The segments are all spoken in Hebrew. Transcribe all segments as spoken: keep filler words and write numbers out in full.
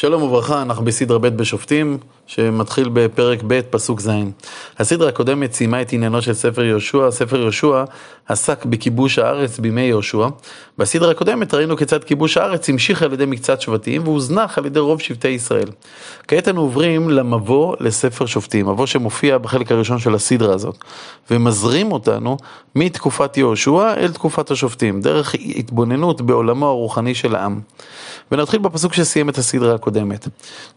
שלום וברכה, אנחנו בסדרה ב' בשופטים, שמתחיל בפרק ב' פסוק ז'. הסדרה הקודמת סיימה את עניינו של ספר יהושע. ספר יהושע עסק בכיבוש הארץ בימי יהושע. בסדרה הקודמת ראינו כיצד כיבוש הארץ המשיך על ידי מקצת שבטים, והוזנח על ידי רוב שבטי ישראל. כעת אנו עוברים למבוא לספר שופטים, מבוא שמופיע בחלק הראשון של הסדרה הזאת, ומזרים אותנו מתקופת יהושע אל תקופת השופטים, דרך התבוננות בעולמו הרוחני של העם. ונתחיל בפסוק שסיים את הסדרה הקודמת.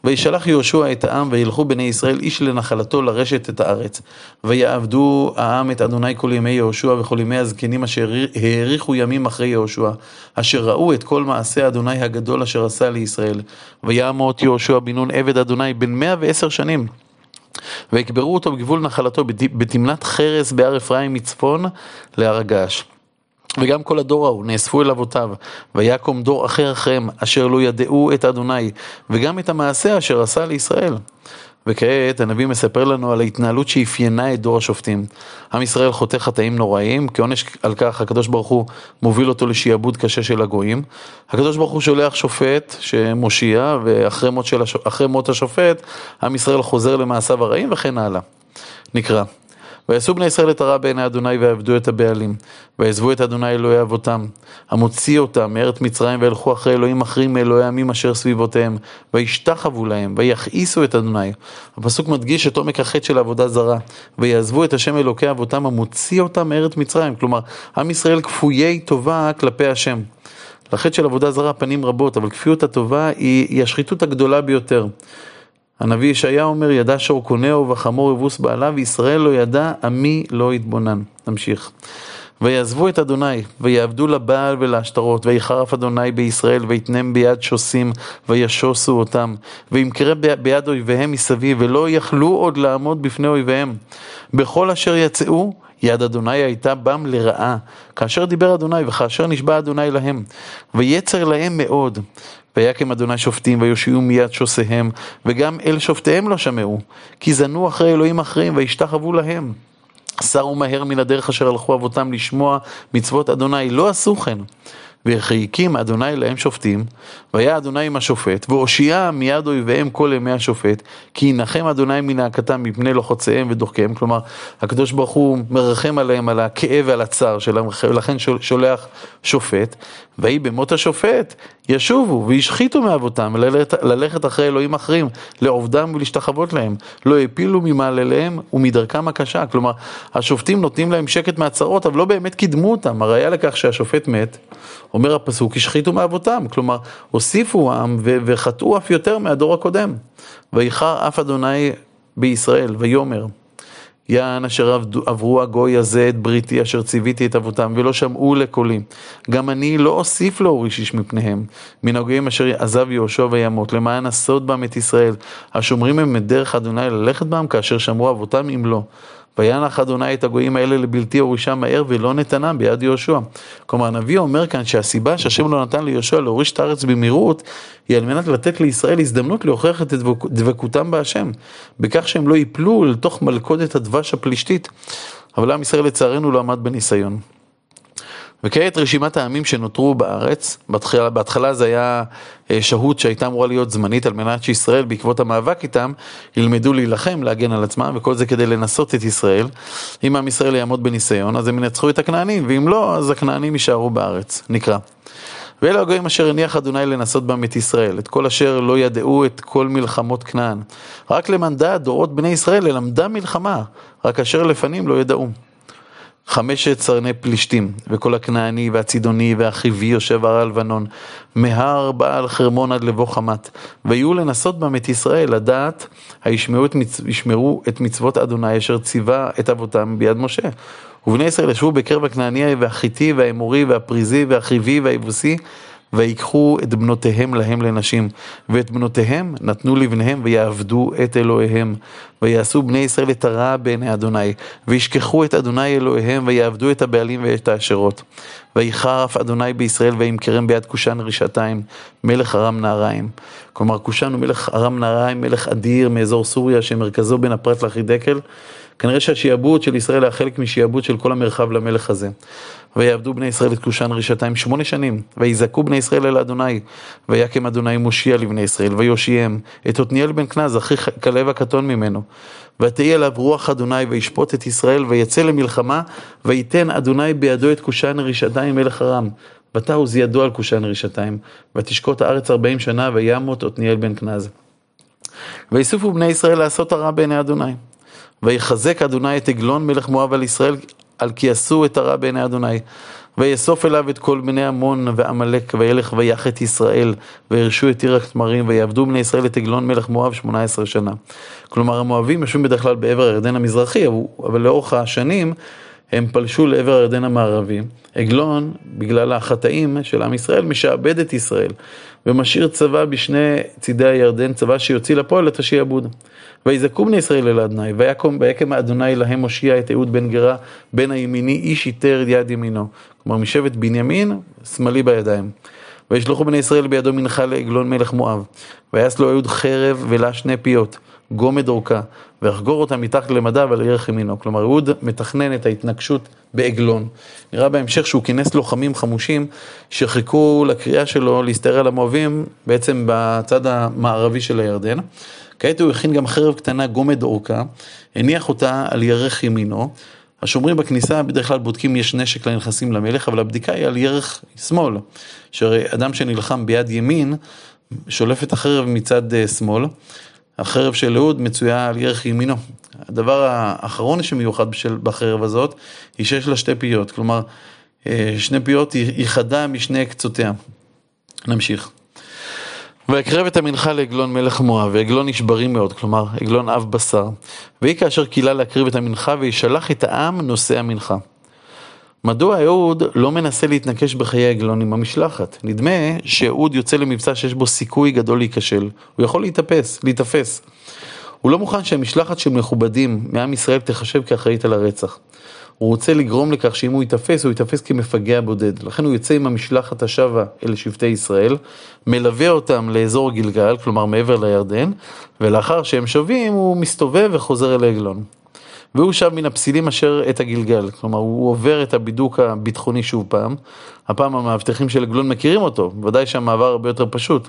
וישלח יהושע את העם וילכו בני ישראל איש לנחלתו לרשת את הארץ. ויעבדו העם את אדוני כל ימי יהושע וכל ימי הזקנים אשר העריכו ימים אחרי יהושע, אשר ראו את כל מעשה אדוני הגדול אשר עשה לישראל. ויעמוד יהושע בן נון עבד אדוני בן מאה ועשר שנים. ויקברו אותו בגבול נחלתו בתמנת חרס בהר אפרים מצפון להר הגעש. וגם כל הדור ההוא נאספו אל אבותיו, ויקום דור אחר אחריהם, אשר לא ידעו את אדוני, וגם את המעשה אשר עשה לישראל. וכעת הנביא מספר לנו על ההתנהלות שאפיינה את דור השופטים. עם ישראל חוטא חטאים נוראים, כעונש על כך הקדוש ברוך הוא מוביל אותו לשיעבוד קשה של הגויים. הקדוש ברוך הוא שולח שופט שמושיע, ואחרי מות, של השופט, אחרי מות השופט, עם ישראל חוזר למעשיו הרעים וכן הלאה. נקרא. ויעשו בני ישראל את הרע בעיני אדוני ועבדו את הבעלים, ועזבו את אדוני אלוהי אבותם, המוציא אותם מארץ מצרים והלכו אחרי אלוהים אחרים מאלוהי עמים אשר סביבותיהם, וישתחוו להם, ויכעיסו את אדוני. הפסוק מדגיש את עומק החטא של עבודה זרה, ויעזבו את השם אלוקי אבותם המוציא אותם מארץ מצרים, כלומר, עם ישראל כפויי טובה כלפי השם. לחטא של עבודה זרה פנים רבות, אבל כפיות הטובה היא השחיתות הגדולה ביותר. הנביא ישעיה אומר, ידע שור קונהו וחמור יבוס בעליו, ישראל לא ידע, עמי לא יתבונן. נמשיך. ויעזבו את אדוני, ויעבדו לבעל ולהשטרות, ויחרף אדוני בישראל, ויתנם ביד שוסים, וישוסו אותם, וימקרה ביד אויביהם מסביב, ולא יכלו עוד לעמוד בפני אויביהם. בכל אשר יצאו, יד אדוני הייתה בם לרעה, כאשר דיבר אדוני וכאשר נשבע אדוני להם, ויצר להם מאוד. ויקם אדוני שופטים ויושיעו מיד שוסיהם, וגם אל שופטיהם לא שמעו, כי זנו אחרי אלוהים אחרים וישתחוו להם. סרו מהר מן הדרך אשר הלכו אבותם לשמוע מצוות אדוני, לא עשו כן. והחייקים אדוני להם שופטים, והיה אדוני עם השופט, והושיעה מיד אויביהם כל ימי השופט, כי ינחם אדוני מנעקתם מפני לוחוציהם ודוחקיהם. כלומר, הקדוש ברוך הוא מרחם עליהם על הכאב ועל הצער שלהם, ולכן שולח שופט, והיא במות השופט ישובו וישחיתו מאבותם, ללכת אחרי אלוהים אחרים, לעובדם ולהשתחוות להם, לא הפילו ממעלליהם ומדרכם הקשה. כלומר, השופטים נותנים להם שקט מהצרות, אבל לא באמת קידמו אותם. הראיה לכך שהשופט מת, אומר הפסוק, השחיתו מאבותם, כלומר, הוסיפו העם וחטאו אף יותר מהדור הקודם. ויחר אף אדוני בישראל, ויומר, יען אשר עברו הגוי הזה את בריתי אשר ציוויתי את אבותם ולא שמעו לקולי, גם אני לא אוסיף להוריש איש מפניהם מן הגויים אשר עזב יהושע וימות, למען הסוד בם את ישראל השומרים הם מדרך אדוני ללכת בם כאשר שמרו אבותם אם לא. וינח אדוני את הגויים האלה לבלתי הורישה מהר ולא נתנה ביד יהושע. כלומר, הנביא אומר כאן שהסיבה שהשם לא נתן ליהושע להוריש את הארץ במהירות, היא על מנת לתת לישראל הזדמנות להוכיח את דבקותם בהשם, בכך שהם לא ייפלו לתוך מלכודת הדבש הפלישתית. אבל עם ישראל לצערנו לא עמד בניסיון. וכעת רשימת העמים שנותרו בארץ, בהתחלה, בהתחלה זה היה שהות שהייתה אמורה להיות זמנית על מנת שישראל בעקבות המאבק איתם ילמדו להילחם, להגן על עצמם, וכל זה כדי לנסות את ישראל. אם עם ישראל יעמוד בניסיון אז הם ינצחו את הכנענים, ואם לא אז הכנענים יישארו בארץ. נקרא. ואלה הגויים אשר הניח אדוני לנסות בם את ישראל, את כל אשר לא ידעו את כל מלחמות כנען, רק למנדה דורות בני ישראל ללמדה מלחמה, רק אשר לפנים לא ידעו. חמשת צרני פלישתים, וכל הכנעני והצידוני והחיבי יושב הר הלבנון, מהר בעל חרמון עד לבוא חמת, ויהיו לנסות בם את ישראל, לדעת, הישמרו את, מצ... את מצוות אדוני, אשר ציווה את אבותם ביד משה. ובני ישראל ישבו בקרב הכנעני והחיתי והאמורי והפריזי והחיבי והיבוסי, ויקחו את בנותיהם להם לנשים, ואת בנותיהם נתנו לבניהם ויעבדו את אלוהיהם. ויעשו בני ישראל את הרע בעיני אדוני, וישכחו את אדוני אלוהיהם, ויעבדו את הבעלים ואת האשרות. ויחרף אדוני בישראל וימכרם ביד כושן רשתיים מלך ארם נהריים. כלומר כושן הוא מלך ארם נהריים, מלך אדיר מאזור סוריה שמרכזו בין הפרת לאחידקל. כנראה שהשיעבוד של ישראל היה חלק משיעבוד של כל המרחב למלך הזה. ויעבדו בני ישראל את כושן רשתיים שמונה שנים, ויזעקו בני ישראל אל אדוני, ויקם אדוני מושיע לבני ישראל, ויושיעם את עתניאל בן כנז, אחי כלב הקטון ממנו. ותהי עליו רוח אדוני, וישפוט את ישראל, ויצא למלחמה, ויתן אדוני בידו את כושן רשתיים מלך ארם. ותעוז ידו על כושן רשתיים, ותשקוט הארץ ארבעים שנה, וימות עתניאל בן כנז. ויסופו בני ישראל לעשות הרע בעיני אדוני. ויחזק אדוני את עגלון מלך מואב על ישראל, על כי עשו את הרע בעיני אדוני. ויאסוף אליו את כל בני עמון ועמלק, וילך ויח את ישראל, וירשו את עיר הכתמרים, ויעבדו בני ישראל את עגלון מלך מואב שמונה עשרה שנה. כלומר, המואבים ישבו בדרך כלל בעבר הירדן המזרחי, אבל לאורך השנים הם פלשו לעבר הירדן המערבי. עגלון, בגלל החטאים של עם ישראל, משעבד את ישראל, ומשאיר צבא בשני צידי הירדן, צבא שיוציא לפועל את השיעבוד. ויזעקו בני ישראל אל אדוני, ויקם ויקם אדוני להם מושיע את אהוד בן גרא, בן הימיני, איש איתר יד ימינו. כלומר, משבט בנימין, שמאלי בידיים. וישלחו בני ישראל בידו מנחה לעגלון מלך מואב. ויעש לו אהוד חרב ולה שני פיות, גומד אורכה, והחגור אותה מתחת למדיו על ירך ימינו. כלומר, אהוד מתכנן את ההתנגשות בעגלון. נראה בהמשך שהוא כינס לוחמים חמושים שחיכו לקריאה שלו להסתער על המואבים בעצם בצד המערבי של הירדן. כעת הוא הכין גם חרב קטנה גומד אורכה, הניח אותה על ירך ימינו. השומרים בכניסה בדרך כלל בודקים יש נשק לנכסים למלך, אבל הבדיקה היא על ירך שמאל, שאדם שנלחם ביד ימין שולף את החרב מצד שמאל. החרב של אהוד מצויה על ירך ימינו. הדבר האחרון שמיוחד בחרב הזאת, היא שיש לה שתי פיות, כלומר, שני פיות היא חדה משני קצותיה. נמשיך. ויקרב את המנחה לעגלון מלך מואב, ועגלון נשברים מאוד, כלומר, עגלון אב בשר, והיא כאשר קילה להקריב את המנחה, וישלח את העם נושא המנחה. מדוע אהוד לא מנסה להתנקש בחיי עגלון עם המשלחת? נדמה שאהוד יוצא למבצע שיש בו סיכוי גדול להיכשל. הוא יכול להתאפס, להתאפס. הוא לא מוכן שהמשלחת של מכובדים מעם ישראל תחשב כאחראית על הרצח. הוא רוצה לגרום לכך שאם הוא יתאפס, הוא יתאפס כמפגע בודד. לכן הוא יוצא עם המשלחת השווה אל שבטי ישראל, מלווה אותם לאזור גלגל, כלומר מעבר לירדן, ולאחר שהם שווים הוא מסתובב וחוזר אל עגלון. והוא שב מן הפסילים אשר את הגלגל, כלומר הוא עובר את הבידוק הביטחוני שוב פעם, הפעם המאבטחים של עגלון מכירים אותו, ודאי שהמעבר הרבה יותר פשוט.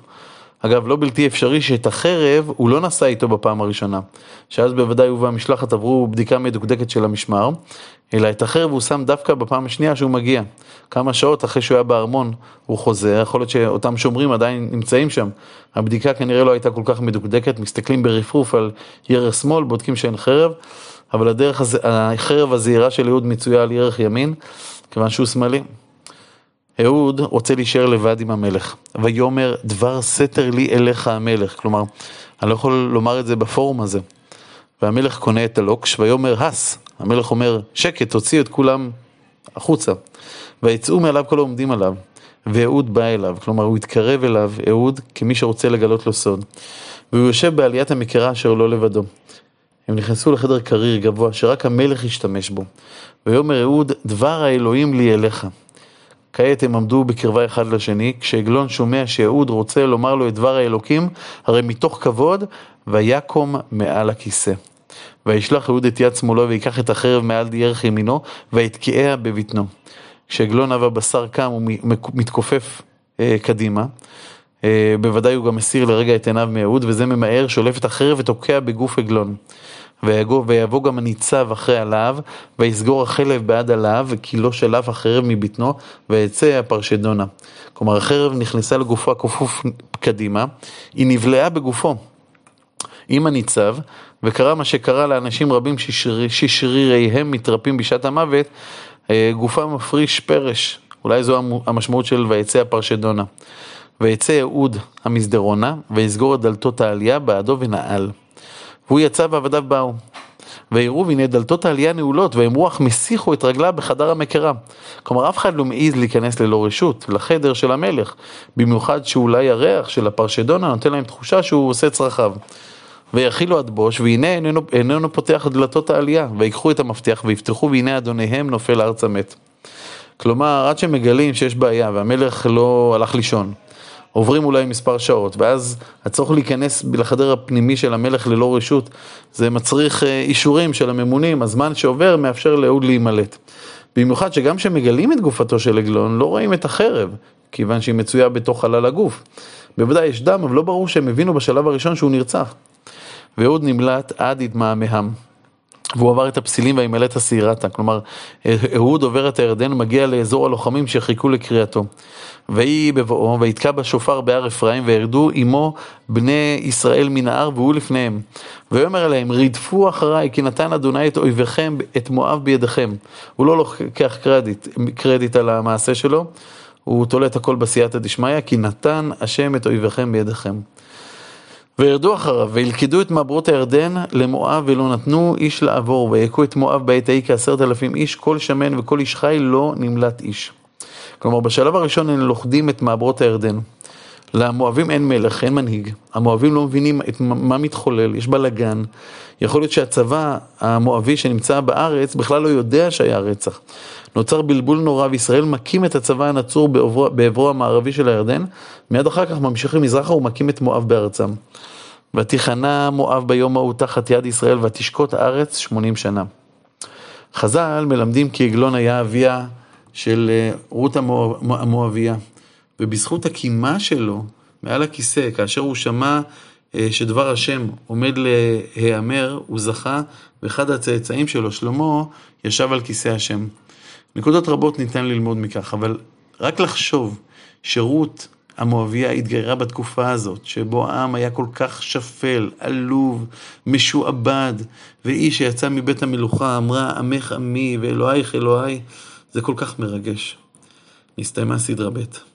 אגב, לא בלתי אפשרי שאת החרב הוא לא נסע איתו בפעם הראשונה, שאז בוודאי הוא והמשלחת עברו בדיקה מדוקדקת של המשמר, אלא את החרב הוא שם דווקא בפעם השנייה שהוא מגיע. כמה שעות אחרי שהוא היה בארמון הוא חוזר, יכול להיות שאותם שומרים עדיין נמצאים שם. הבדיקה כנראה לא הייתה כל כך מדוקדקת, מסתכלים ברפרוף על ירך שמאל, בודקים שאין חרב, אבל הדרך הזה, החרב הזהירה של אהוד מצויה על ירך ימין, כיוון שהוא שמאלי. אהוד רוצה להישאר לבד עם המלך, ויאמר דבר סתר לי אליך המלך, כלומר, אני לא יכול לומר את זה בפורום הזה. והמלך קונה את הלוקש, ויאמר הס, המלך אומר שקט, תוציא את כולם החוצה. ויצאו מעליו כל העומדים עליו, ואהוד בא אליו, כלומר הוא התקרב אליו, אהוד, כמי שרוצה לגלות לו סוד. והוא יושב בעליית המקרה אשר לא לבדו. הם נכנסו לחדר קריר גבוה, שרק המלך השתמש בו. ויאמר אהוד, דבר האלוהים לי אליך. כעת הם עמדו בקרבה אחד לשני, כשעגלון שומע שאהוד רוצה לומר לו את דבר האלוקים, הרי מתוך כבוד, ויקום מעל הכיסא. וישלח אהוד את יד שמאלו, ויקח את החרב מעל ירך ימינו, ויתקיעה בבטנו. כשעגלון אב הבשר קם, הוא מתכופף אה, קדימה, בוודאי הוא גם מסיר לרגע את עיניו מאהוד, וזה ממהר, שולף את החרב ותוקע בגוף עגלון. ויבוא גם הניצב אחרי עליו, ויסגור החלב בעד עליו, כי לא שלף החרב מבטנו, ויצא הפרשדונה. כלומר, החרב נכנסה לגופו הכופוף קדימה, היא נבלעה בגופו עם הניצב, וקרה מה שקרה לאנשים רבים ששריריהם מתרפים בשעת המוות, גופה מפריש פרש, אולי זו המשמעות של ויצא הפרשדונה. ויצא אהוד המסדרונה, ויסגור את דלתות העלייה בעדו ונעל. והוא יצא ועבדיו באו. ויראו והנה דלתות העלייה נעולות, והם רוח מסיחו את רגלה בחדר המקרה. כלומר, אף אחד לא מעיז להיכנס ללא רשות, לחדר של המלך, במיוחד שאולי הריח של הפרשדונה נותן להם תחושה שהוא עושה צרכיו. ויחילו עד בוש, והנה איננו, איננו פותח דלתות העלייה, ויקחו את המפתח ויפתחו, והנה אדוניהם נופל ארצה מת. כלומר, עד שמגלים שיש בעיה והמלך לא הלך לישון, עוברים אולי מספר שעות, ואז הצורך להיכנס לחדר הפנימי של המלך ללא רשות, זה מצריך אישורים של הממונים, הזמן שעובר מאפשר לאהוד להימלט. במיוחד שגם שמגלים את גופתו של עגלון, לא רואים את החרב, כיוון שהיא מצויה בתוך חלל הגוף. בוודאי יש דם, אבל לא ברור שהם הבינו בשלב הראשון שהוא נרצח. ואהוד נמלט עד התמהמהם. והוא עבר את הפסילים והימלט הסעירתה, כלומר, אהוד עובר את הירדן ומגיע לאזור הלוחמים שחיכו לקריאתו. והיא בבואו, והתקע בשופר בהר אפרים, והרדו עמו בני ישראל מן ההר, והוא לפניהם. ויאמר עליהם, רדפו אחריי, כי נתן אדוני את אויביכם, את מואב בידיכם. הוא לא לוקח קרדיט, קרדיט על המעשה שלו, הוא תולה את הכל בסייעתא דשמיא, כי נתן השם את אויביכם בידיכם. וירדו אחריו, וילכדו את מברות הירדן למואב, ולא נתנו איש לעבור, ויקו את מואב בעת ההיא כעשרת אלפים איש, כל שמן וכל איש חי לא נמלט איש. כלומר, בשלב הראשון הם לוכדים את מברות הירדן. למואבים אין מלך, אין מנהיג. המואבים לא מבינים את מה מתחולל, יש בלגן. יכול להיות שהצבא המואבי שנמצא בארץ בכלל לא יודע שהיה רצח. נוצר בלבול נורא, וישראל מקים את הצבא הנצור בעברו, בעברו המערבי של הירדן, מיד אחר כך ממשיכים מזרחה ומקים את מואב בארצם. ותיכנע מואב ביום ההוא תחת יד ישראל, ותשקוט הארץ שמונים שנה. חז"ל מלמדים כי עגלון היה אביה של רות המואביה, ובזכות הקימה שלו מעל הכיסא, כאשר הוא שמע שדבר השם עומד להיאמר, הוא זכה, ואחד הצאצאים שלו, שלמה, ישב על כיסא השם. נקודות רבות ניתן ללמוד מכך, אבל רק לחשוב שרות המואביה התגיירה בתקופה הזאת, שבו העם היה כל כך שפל, עלוב, משועבד, והיא שיצא מבית המלוכה אמרה, עמך עמי ואלוהיך אלוהי, זה כל כך מרגש. נסתיימה סדרה ב'.